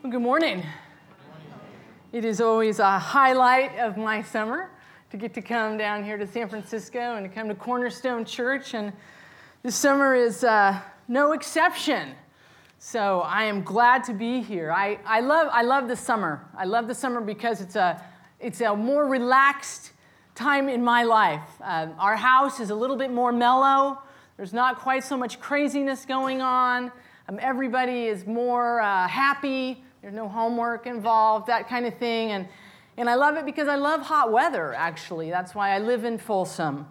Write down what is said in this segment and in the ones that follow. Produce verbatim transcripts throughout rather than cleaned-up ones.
Well, good morning. It is always a highlight of my summer to get to come down here to San Francisco and to come to Cornerstone Church, and this summer is uh, no exception. So I am glad to be here. I, I love I love the summer. I love the summer because it's a it's a more relaxed time in my life. Uh, our house is a little bit more mellow. There's not quite so much craziness going on. Um, everybody is more uh, happy. There's no homework involved, that kind of thing. And and I love it because I love hot weather, actually. That's why I live in Folsom,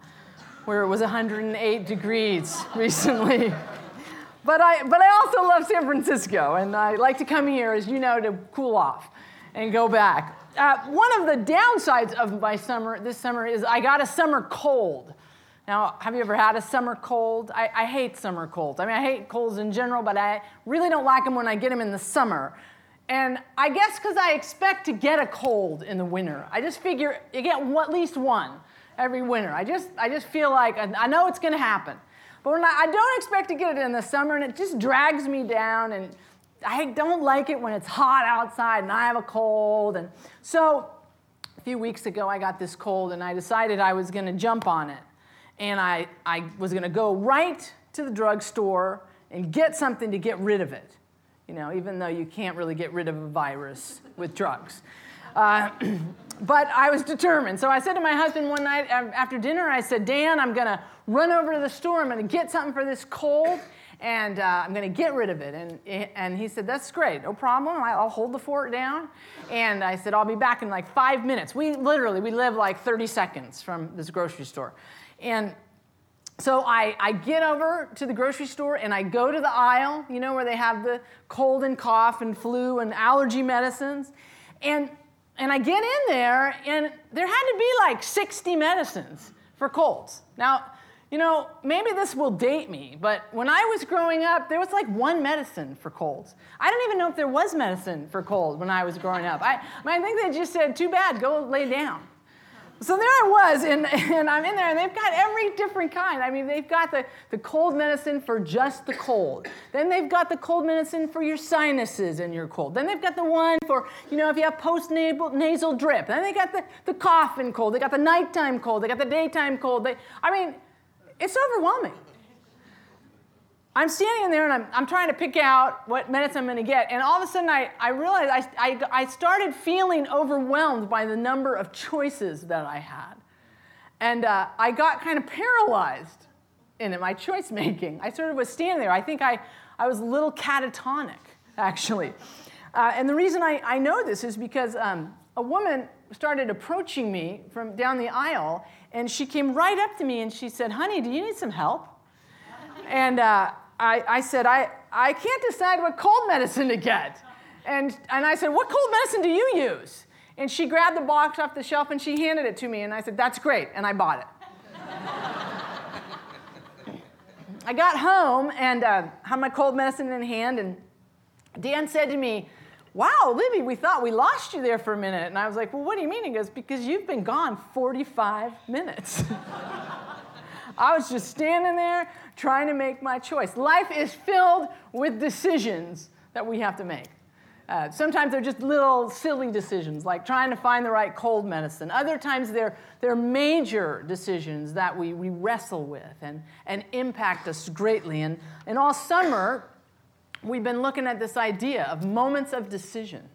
where it was one hundred eight degrees recently. But I but I also love San Francisco, and I like to come here, as you know, to cool off and go back. Uh, one of the downsides of my summer, this summer, is I got a summer cold. Now, have you ever had a summer cold? I, I hate summer colds. I mean, I hate colds in general, but I really don't like them when I get them in the summer. And I guess because I expect to get a cold in the winter. I just figure you get at least one every winter. I just I just feel like I, I know it's going to happen. But when I, I don't expect to get it in the summer, and it just drags me down. And I don't like it when it's hot outside and I have a cold. And so a few weeks ago, I got this cold, and I decided I was going to jump on it. And I, I was going to go right to the drugstore and get something to get rid of it. You know, even though you can't really get rid of a virus with drugs. Uh, but I was determined. So I said to my husband one night after dinner, I said, Dan, I'm going to run over to the store. I'm going to get something for this cold, and uh, I'm going to get rid of it. And, and he said, that's great. No problem. I'll hold the fort down. And I said, I'll be back in like five minutes. We literally, we live like thirty seconds from this grocery store. And so I, I get over to the grocery store, and I go to the aisle, you know, where they have the cold and cough and flu and allergy medicines. And and I get in there, and there had to be like sixty medicines for colds. Now, you know, maybe this will date me, but when I was growing up, there was like one medicine for colds. I don't even know if there was medicine for cold when I was growing up. I, I think they just said, too bad, go lay down. So there I was, and, and I'm in there, and they've got every different kind. I mean, they've got the, the cold medicine for just the cold. Then they've got the cold medicine for your sinuses and your cold. Then they've got the one for, you know, if you have post-nasal drip. Then they got the, the cough and cold. They got the nighttime cold. They got the daytime cold. They, I mean, it's overwhelming. I'm standing in there, and I'm, I'm trying to pick out what medicine I'm going to get. And all of a sudden, I, I realized I, I, I started feeling overwhelmed by the number of choices that I had. And uh, I got kind of paralyzed in my choice making. I sort of was standing there. I think I, I was a little catatonic, actually. Uh, and the reason I, I know this is because um, a woman started approaching me from down the aisle, and she came right up to me, and she said, honey, do you need some help? And uh, I, I said, I, I can't decide what cold medicine to get. And, and I said, what cold medicine do you use? And she grabbed the box off the shelf, and she handed it to me. And I said, that's great. And I bought it. I got home and uh, had my cold medicine in hand. And Dan said to me, wow, Libby, we thought we lost you there for a minute. And I was like, well, what do you mean? He goes, because you've been gone forty-five minutes. I was just standing there trying to make my choice. Life is filled with decisions that we have to make. Uh, sometimes they're just little silly decisions, like trying to find the right cold medicine. Other times they're, they're major decisions that we, we wrestle with and, and impact us greatly. And, and all summer, we've been looking at this idea of moments of decision.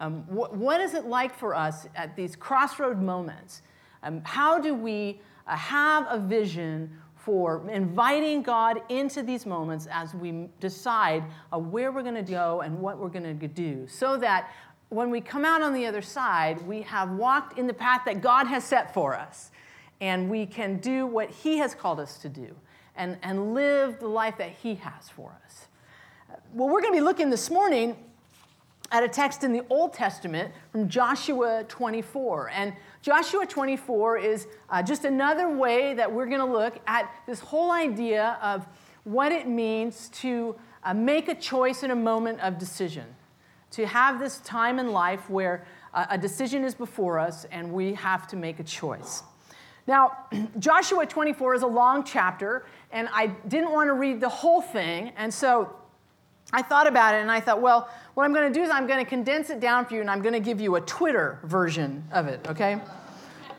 Um, wh- what is it like for us at these crossroad moments? Um, how do we uh, have a vision for inviting God into these moments as we decide uh, where we're going to go and what we're going to do, so that when we come out on the other side, we have walked in the path that God has set for us, and we can do what He has called us to do and, and live the life that He has for us. Well, we're going to be looking this morning at a text in the Old Testament from Joshua twenty-four. And Joshua twenty-four is uh, just another way that we're going to look at this whole idea of what it means to uh, make a choice in a moment of decision, to have this time in life where uh, a decision is before us and we have to make a choice. Now, Joshua twenty-four is a long chapter, and I didn't want to read the whole thing, and so I thought about it, and I thought, well, what I'm going to do is I'm going to condense it down for you, and I'm going to give you a Twitter version of it, okay?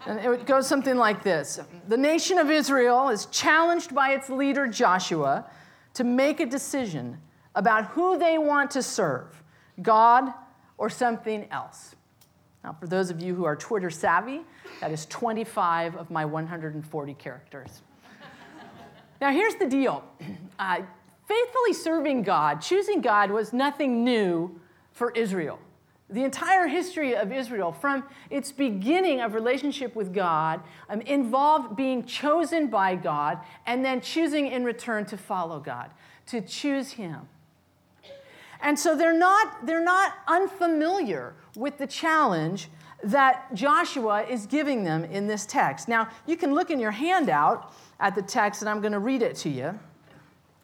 And it goes something like this. The nation of Israel is challenged by its leader, Joshua, to make a decision about who they want to serve, God or something else. Now, for those of you who are Twitter savvy, that is twenty-five of my one hundred forty characters. Now, here's the deal. Uh, Faithfully serving God, choosing God, was nothing new for Israel. The entire history of Israel, from its beginning of relationship with God, um, involved being chosen by God and then choosing in return to follow God, to choose Him. And so they're not, they're not unfamiliar with the challenge that Joshua is giving them in this text. Now, you can look in your handout at the text, and I'm going to read it to you.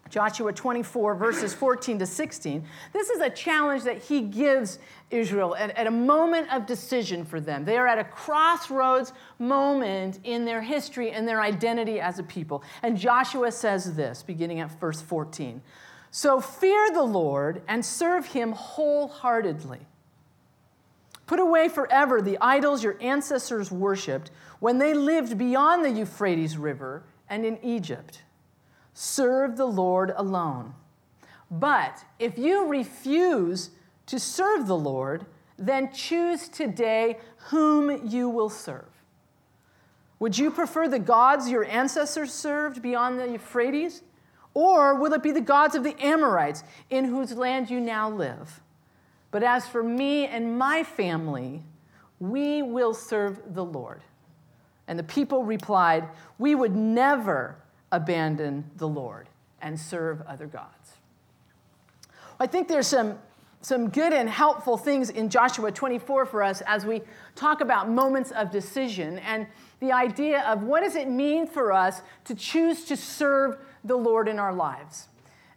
Joshua twenty-four, verses fourteen to sixteen. This is a challenge that he gives Israel at, at a moment of decision for them. They are at a crossroads moment in their history and their identity as a people. And Joshua says this, beginning at verse fourteen. So fear the Lord and serve him wholeheartedly. Put away forever the idols your ancestors worshipped when they lived beyond the Euphrates River and in Egypt. Serve the Lord alone. But if you refuse to serve the Lord, then choose today whom you will serve. Would you prefer the gods your ancestors served beyond the Euphrates? Or will it be the gods of the Amorites in whose land you now live? But as for me and my family, we will serve the Lord. And the people replied, we would never abandon the Lord and serve other gods. I think there's some, some good and helpful things in Joshua twenty-four for us as we talk about moments of decision and the idea of what does it mean for us to choose to serve the Lord in our lives.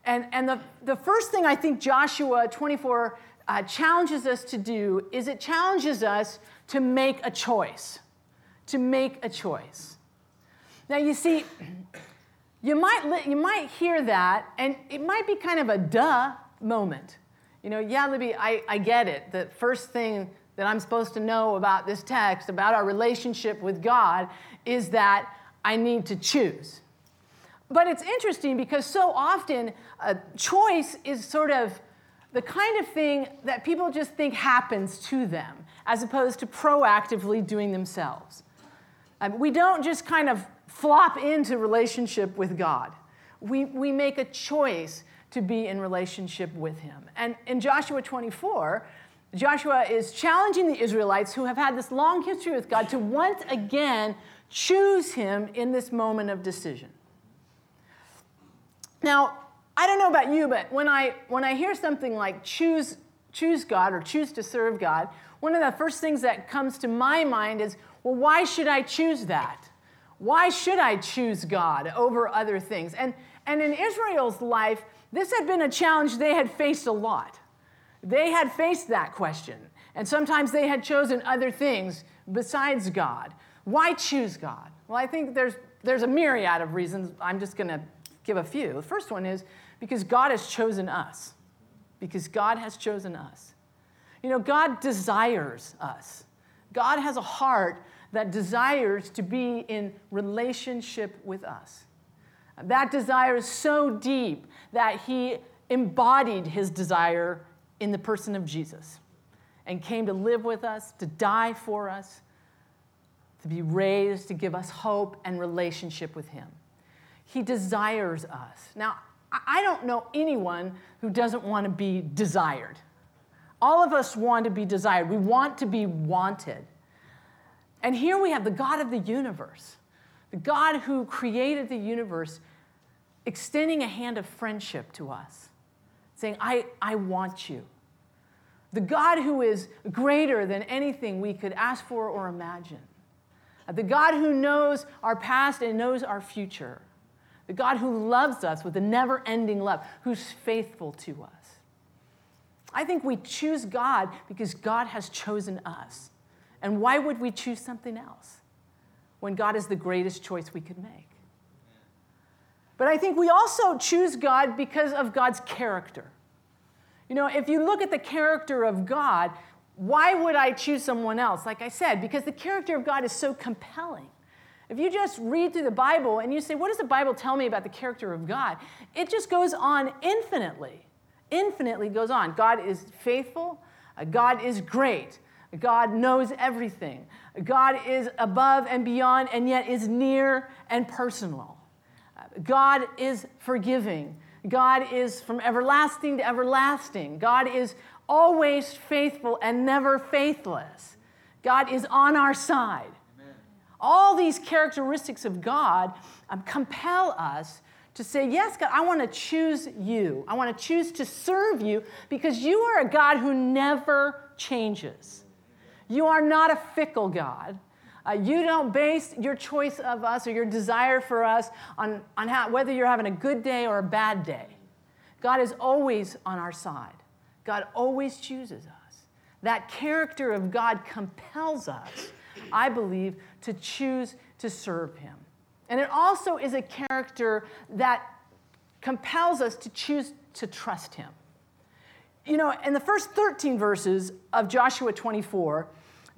And, and the, the first thing I think Joshua twenty-four uh, challenges us to do is it challenges us to make a choice, to make a choice. Now, you see, You might li- you might hear that, and it might be kind of a duh moment. You know, yeah, Libby, I, I get it. The first thing that I'm supposed to know about this text, about our relationship with God, is that I need to choose. But it's interesting because so often a choice is sort of the kind of thing that people just think happens to them, as opposed to proactively doing themselves. Um, we don't just kind of flop into relationship with God. We, we make a choice to be in relationship with him. And in Joshua twenty-four, Joshua is challenging the Israelites who have had this long history with God to once again choose him in this moment of decision. Now, I don't know about you, but when I when I hear something like choose, choose God or choose to serve God, one of the first things that comes to my mind is, well, why should I choose that? Why should I choose God over other things? And, and in Israel's life, this had been a challenge they had faced a lot. They had faced that question. And sometimes they had chosen other things besides God. Why choose God? Well, I think there's, there's a myriad of reasons. I'm just going to give a few. The first one is because God has chosen us. Because God has chosen us. You know, God desires us. God has a heart that desires to be in relationship with us. That desire is so deep that he embodied his desire in the person of Jesus and came to live with us, to die for us, to be raised, to give us hope and relationship with him. He desires us. Now, I don't know anyone who doesn't want to be desired. All of us want to be desired. We want to be wanted. And here we have the God of the universe, the God who created the universe, extending a hand of friendship to us, saying, I, I want you. The God who is greater than anything we could ask for or imagine. The God who knows our past and knows our future. The God who loves us with a never-ending love, who's faithful to us. I think we choose God because God has chosen us. And why would we choose something else when God is the greatest choice we could make? But I think we also choose God because of God's character. You know, if you look at the character of God, why would I choose someone else? Like I said, because the character of God is so compelling. If you just read through the Bible and you say, what does the Bible tell me about the character of God? It just goes on infinitely. Infinitely goes on. God is faithful. God is great. God knows everything. God is above and beyond and yet is near and personal. God is forgiving. God is from everlasting to everlasting. God is always faithful and never faithless. God is on our side. Amen. All these characteristics of God um, compel us to say, yes, God, I want to choose you. I want to choose to serve you because you are a God who never changes. You are not a fickle God. Uh, you don't base your choice of us or your desire for us on, on how, whether you're having a good day or a bad day. God is always on our side. God always chooses us. That character of God compels us, I believe, to choose to serve him. And it also is a character that compels us to choose to trust him. You know, in the first thirteen verses of Joshua twenty-four,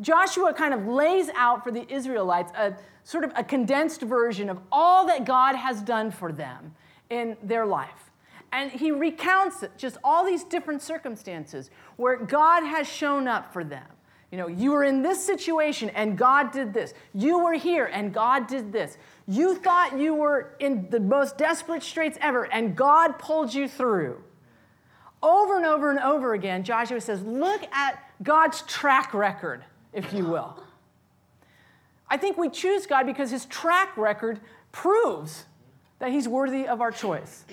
Joshua kind of lays out for the Israelites a sort of a condensed version of all that God has done for them in their life. And he recounts just all these different circumstances where God has shown up for them. You know, you were in this situation and God did this. You were here and God did this. You thought you were in the most desperate straits ever and God pulled you through. Over and over and over again, Joshua says, look at God's track record, if you will. I think we choose God because his track record proves that he's worthy of our choice.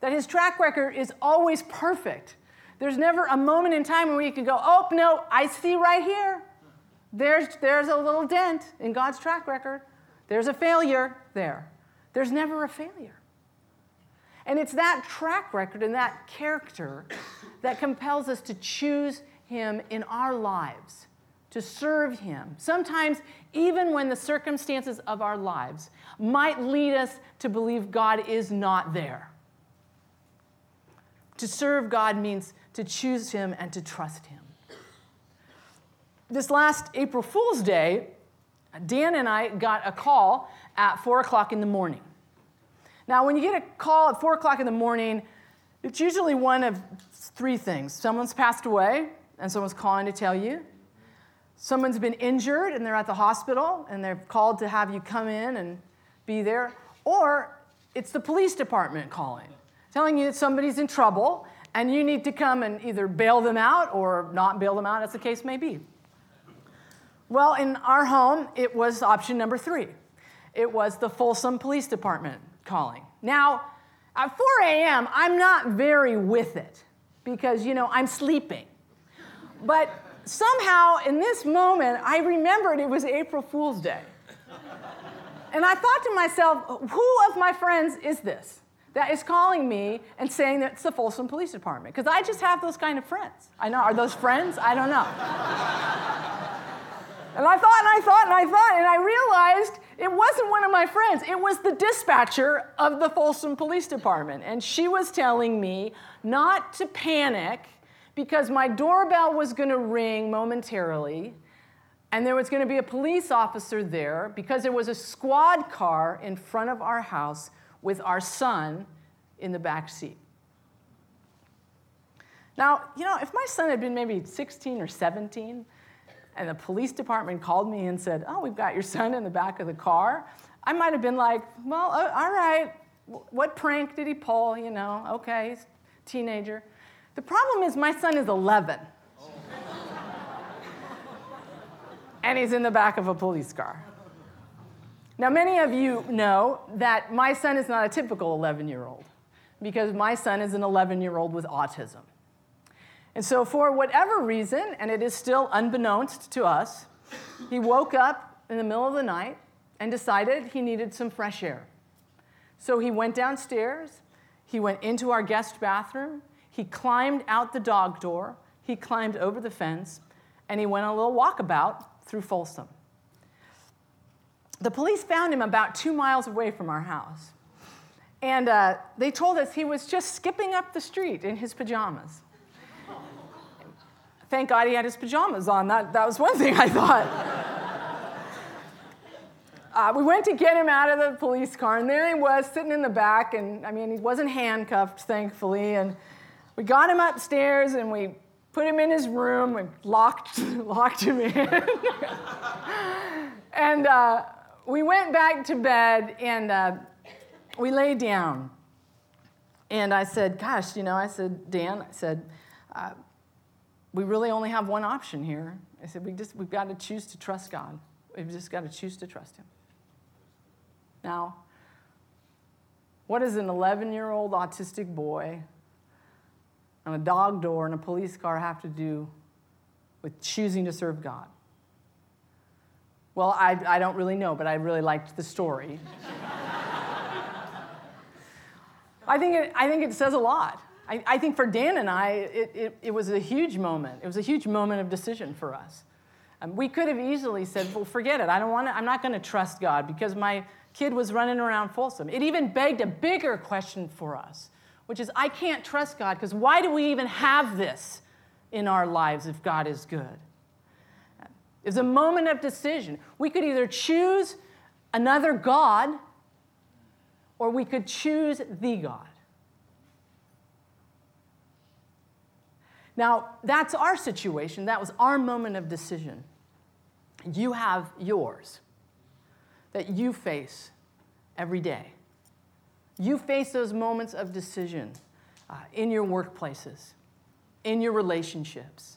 That his track record is always perfect. There's never a moment in time where you can go, oh, no, I see right here. There's, there's a little dent in God's track record. There's a failure there. There's never a failure. And it's that track record and that character that compels us to choose him in our lives, to serve him, sometimes even when the circumstances of our lives might lead us to believe God is not there. To serve God means to choose him and to trust him. This last April Fool's Day, Dan and I got a call at four o'clock in the morning. Now, when you get a call at four o'clock in the morning, it's usually one of three things. Someone's passed away, and someone's calling to tell you. Someone's been injured, and they're at the hospital, and they're called to have you come in and be there. Or it's the police department calling, telling you that somebody's in trouble, and you need to come and either bail them out or not bail them out, as the case may be. Well, in our home, it was option number three. It was the Folsom Police Department calling. Now, at four a.m., I'm not very with it because, you know, I'm sleeping. But somehow, in this moment, I remembered it was April Fool's Day. And I thought to myself, who of my friends is this that is calling me and saying that it's the Folsom Police Department? Because I just have those kind of friends. I know, are those friends? I don't know. And I thought and I thought and I thought, and I realized it wasn't one of my friends. It was the dispatcher of the Folsom Police Department. And she was telling me not to panic because my doorbell was going to ring momentarily, and there was going to be a police officer there because there was a squad car in front of our house with our son in the back seat. Now, you know, if my son had been maybe sixteen or seventeen, and the police department called me and said, oh, we've got your son in the back of the car, I might have been like, well, uh, all right, what prank did he pull? You know, okay, he's a teenager. The problem is my son is eleven. Oh. And he's in the back of a police car. Now, many of you know that my son is not a typical eleven-year-old because my son is an eleven-year-old with autism. And so for whatever reason, and it is still unbeknownst to us, he woke up in the middle of the night and decided he needed some fresh air. So he went downstairs. He went into our guest bathroom. He climbed out the dog door. He climbed over the fence. And he went on a little walkabout through Folsom. The police found him about two miles away from our house. And uh, they told us he was just skipping up the street in his pajamas. Thank God he had his pajamas on. That, that was one thing I thought. uh, we went to get him out of the police car, and there he was sitting in the back. And, I mean, he wasn't handcuffed, thankfully. And we got him upstairs, and we put him in his room and locked, locked him in. And uh, we went back to bed, and uh, we lay down. And I said, gosh, you know, I said, Dan, I said, uh, we really only have one option here. I said, we just, we've got to choose to trust God. We've just got to choose to trust him. Now, what is an eleven-year-old autistic boy on a dog door and a police car have to do with choosing to serve God? Well, I, I don't really know, but I really liked the story. I think it, I think it says a lot. I, I think for Dan and I, it, it, it was a huge moment. It was a huge moment of decision for us. Um, we could have easily said, well, forget it. I don't want to, I'm not going to trust God because my kid was running around Folsom. It even begged a bigger question for us, which is, I can't trust God because why do we even have this in our lives if God is good? It's a moment of decision. We could either choose another God or we could choose the God. Now, that's our situation. That was our moment of decision. You have yours that you face every day. You face those moments of decision uh, in your workplaces, in your relationships,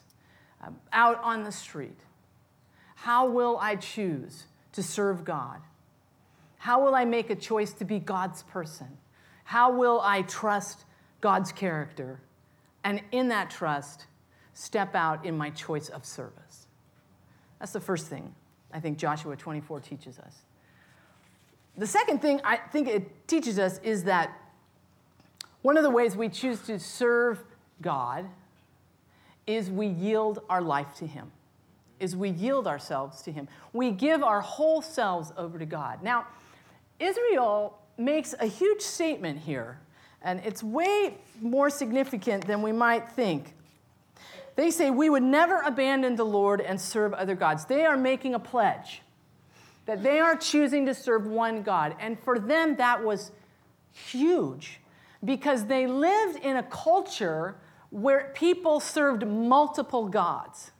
uh, out on the street. How will I choose to serve God? How will I make a choice to be God's person? How will I trust God's character? And in that trust, step out in my choice of service. That's the first thing I think Joshua twenty-four teaches us. The second thing I think it teaches us is that one of the ways we choose to serve God is we yield our life to him, is we yield ourselves to him. We give our whole selves over to God. Now, Israel makes a huge statement here. And it's way more significant than we might think. They say, we would never abandon the Lord and serve other gods. They are making a pledge that they are choosing to serve one God. And for them, that was huge because they lived in a culture where people served multiple gods.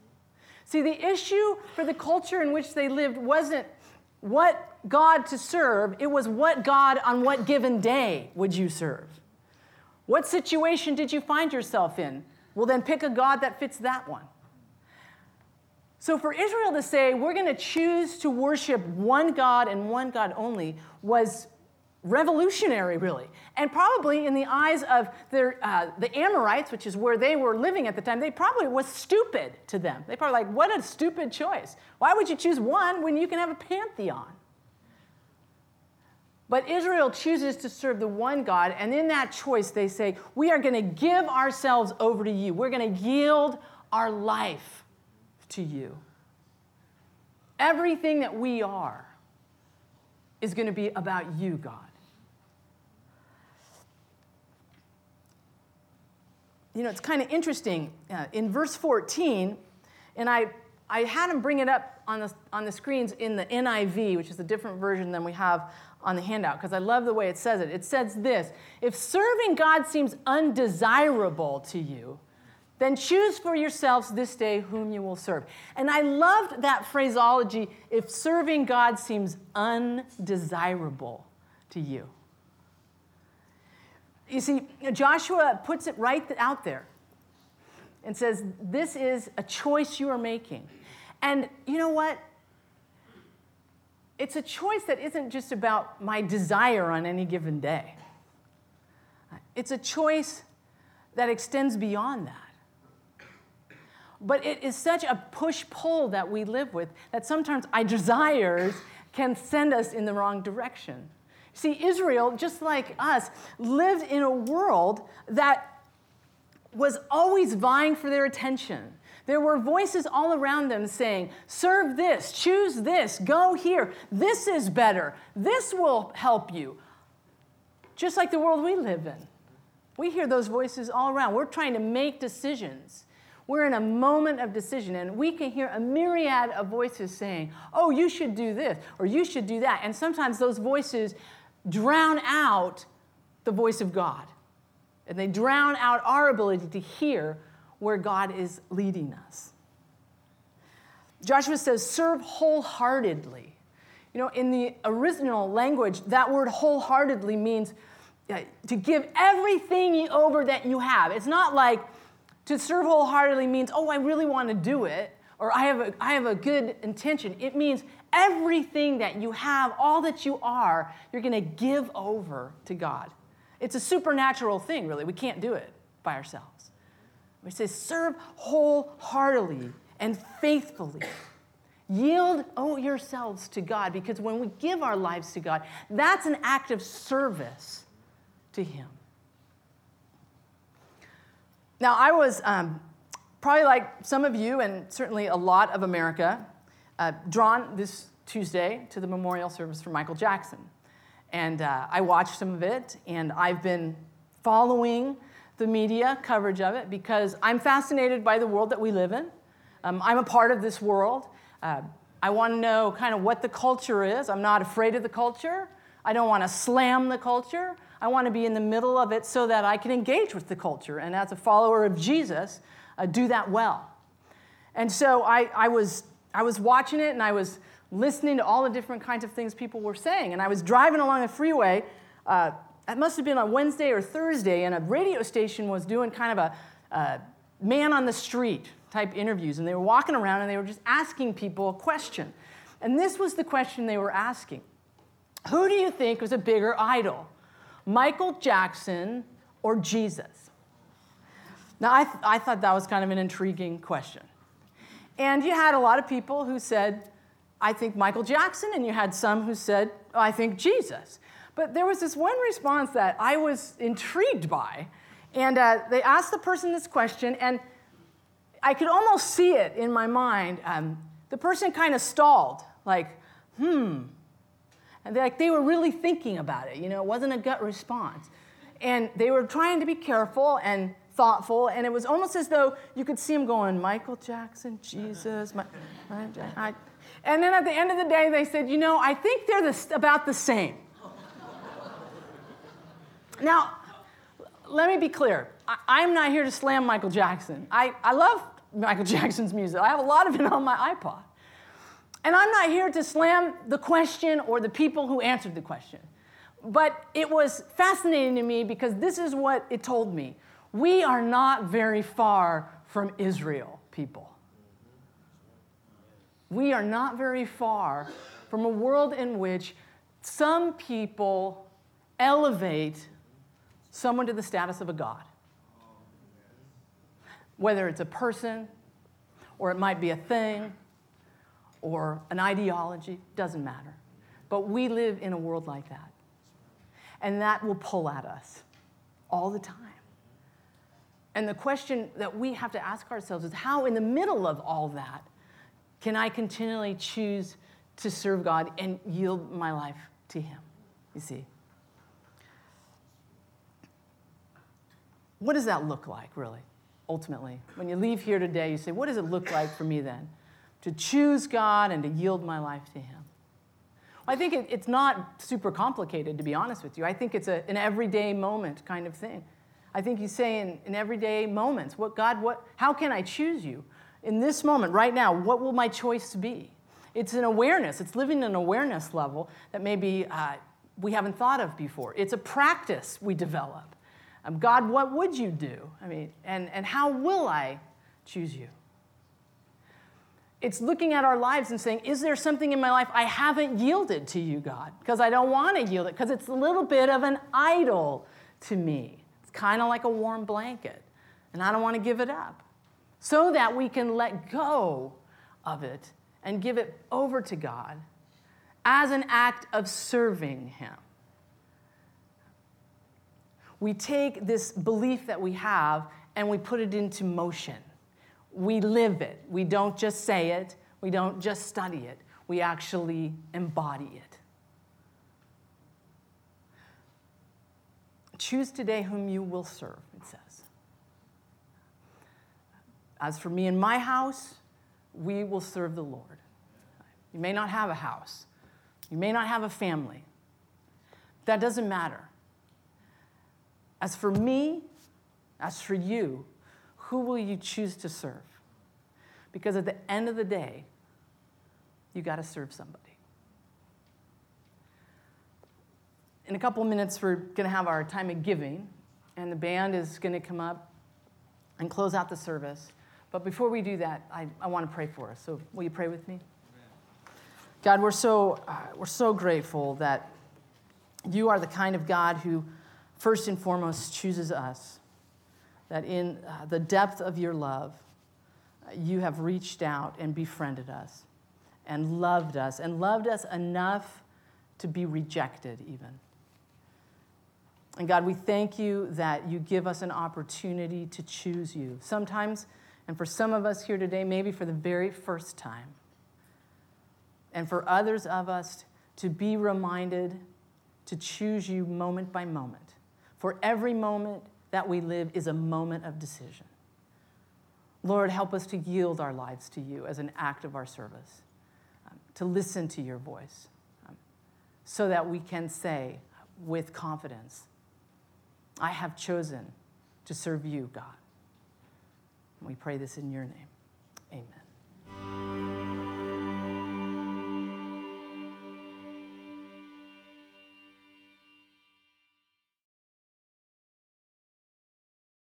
See, the issue for the culture in which they lived wasn't what God to serve. It was what God on what given day would you serve? What situation did you find yourself in? Well, then pick a God that fits that one. So for Israel to say, we're going to choose to worship one God and one God only was revolutionary, really. And probably in the eyes of their, uh, the Amorites, which is where they were living at the time, they probably was stupid to them. They probably like, what a stupid choice. Why would you choose one when you can have a pantheon? But Israel chooses to serve the one God, and in that choice they say, we are going to give ourselves over to you. We're going to yield our life to you. Everything that we are is going to be about you, God. You know, it's kind of interesting. Uh, in verse fourteen, and I, I had him bring it up on the, on the screens in the N I V, which is a different version than we have on the handout, because I love the way it says it. It says this, if serving God seems undesirable to you, then choose for yourselves this day whom you will serve. And I loved that phraseology, if serving God seems undesirable to you. You see, Joshua puts it right out there and says, this is a choice you are making. And you know what? It's a choice that isn't just about my desire on any given day. It's a choice that extends beyond that. But it is such a push-pull that we live with that sometimes our desires can send us in the wrong direction. See, Israel, just like us, lived in a world that was always vying for their attention. There were voices all around them saying, serve this, choose this, go here. This is better. This will help you. just like the world we live in. We hear those voices all around. We're trying to make decisions. We're in a moment of decision, and we can hear a myriad of voices saying, oh, you should do this, or you should do that. And sometimes those voices drown out the voice of God, and they drown out our ability to hear where God is leading us. Joshua says, serve wholeheartedly. You know, in the original language, that word wholeheartedly means to give everything over that you have. It's not like to serve wholeheartedly means, oh, I really want to do it, or I have a, I have a good intention. It means everything that you have, all that you are, you're going to give over to God. It's a supernatural thing, really. We can't do it by ourselves. It says, serve wholeheartedly and faithfully. Yield owe yourselves to God, because when we give our lives to God, that's an act of service to Him. Now, I was um, probably like some of you, and certainly a lot of America, uh, drawn this Tuesday to the memorial service for Michael Jackson. And uh, I watched some of it, and I've been following the media coverage of it because I'm fascinated by the world that we live in. Um, I'm a part of this world. Uh, I want to know kind of what the culture is. I'm not afraid of the culture. I don't want to slam the culture. I want to be in the middle of it so that I can engage with the culture, and as a follower of Jesus, uh, do that well. And so I, I was I was watching it, and I was listening to all the different kinds of things people were saying. And I was driving along a freeway. Uh, it must have been on Wednesday or Thursday, and a radio station was doing kind of a uh, man on the street type interviews, and they were walking around and they were just asking people a question. And this was the question they were asking. Who do you think was a bigger idol, Michael Jackson or Jesus? Now, I, th- I thought that was kind of an intriguing question. And you had a lot of people who said, I think Michael Jackson, and you had some who said, oh, I think Jesus. But there was this one response that I was intrigued by, and uh, they asked the person this question, and I could almost see it in my mind. Um, the person kind of stalled, like, hmm. And they, like, they were really thinking about it. You know, it wasn't a gut response. And they were trying to be careful and thoughtful, and it was almost as though you could see them going, Michael Jackson, Jesus. My, my, I. And then at the end of the day, they said, you know, I think they're the, about the same. Now, let me be clear. I, I'm not here to slam Michael Jackson. I, I love Michael Jackson's music. I have a lot of it on my iPod. And I'm not here to slam the question or the people who answered the question. But it was fascinating to me because this is what it told me. We are not very far from Israel, people. We are not very far from a world in which some people elevate someone to the status of a god. Whether it's a person, or it might be a thing, or an ideology, doesn't matter. But we live in a world like that. And that will pull at us all the time. And the question that we have to ask ourselves is, how in the middle of all that can I continually choose to serve God and yield my life to Him? You see? What does that look like, really, ultimately? When you leave here today, you say, what does it look like for me then to choose God and to yield my life to Him? Well, I think it, it's not super complicated, to be honest with you. I think it's a, an everyday moment kind of thing. I think you say in, in everyday moments, what God, what, how can I choose you? In this moment, right now, what will my choice be? It's an awareness. It's living in an awareness level that maybe uh, we haven't thought of before. It's a practice we develop. Um, God, what would you do? I mean, and, and how will I choose you? It's looking at our lives and saying, is there something in my life I haven't yielded to you, God? Because I don't want to yield it, because it's a little bit of an idol to me. It's kind of like a warm blanket, and I don't want to give it up. So that we can let go of it and give it over to God as an act of serving Him. We take this belief that we have and we put it into motion. We live it. We don't just say it. We don't just study it. We actually embody it. Choose today whom you will serve, it says. As for me and my house, we will serve the Lord. You may not have a house. You may not have a family. That doesn't matter. As for me, as for you, who will you choose to serve? Because at the end of the day, you got to serve somebody. In a couple minutes, we're going to have our time of giving, and the band is going to come up and close out the service. But before we do that, I, I want to pray for us. So will you pray with me? Amen. God, we're so uh, we're so grateful that you are the kind of God who first and foremost chooses us, that in uh, the depth of your love, uh, you have reached out and befriended us and loved us, and loved us enough to be rejected even. And God, we thank you that you give us an opportunity to choose you. Sometimes, and for some of us here today, maybe for the very first time, and for others of us to be reminded to choose you moment by moment. For every moment that we live is a moment of decision. Lord, help us to yield our lives to you as an act of our service, um, to listen to your voice, um, so that we can say with confidence, I have chosen to serve you, God. We pray this in your name. Amen.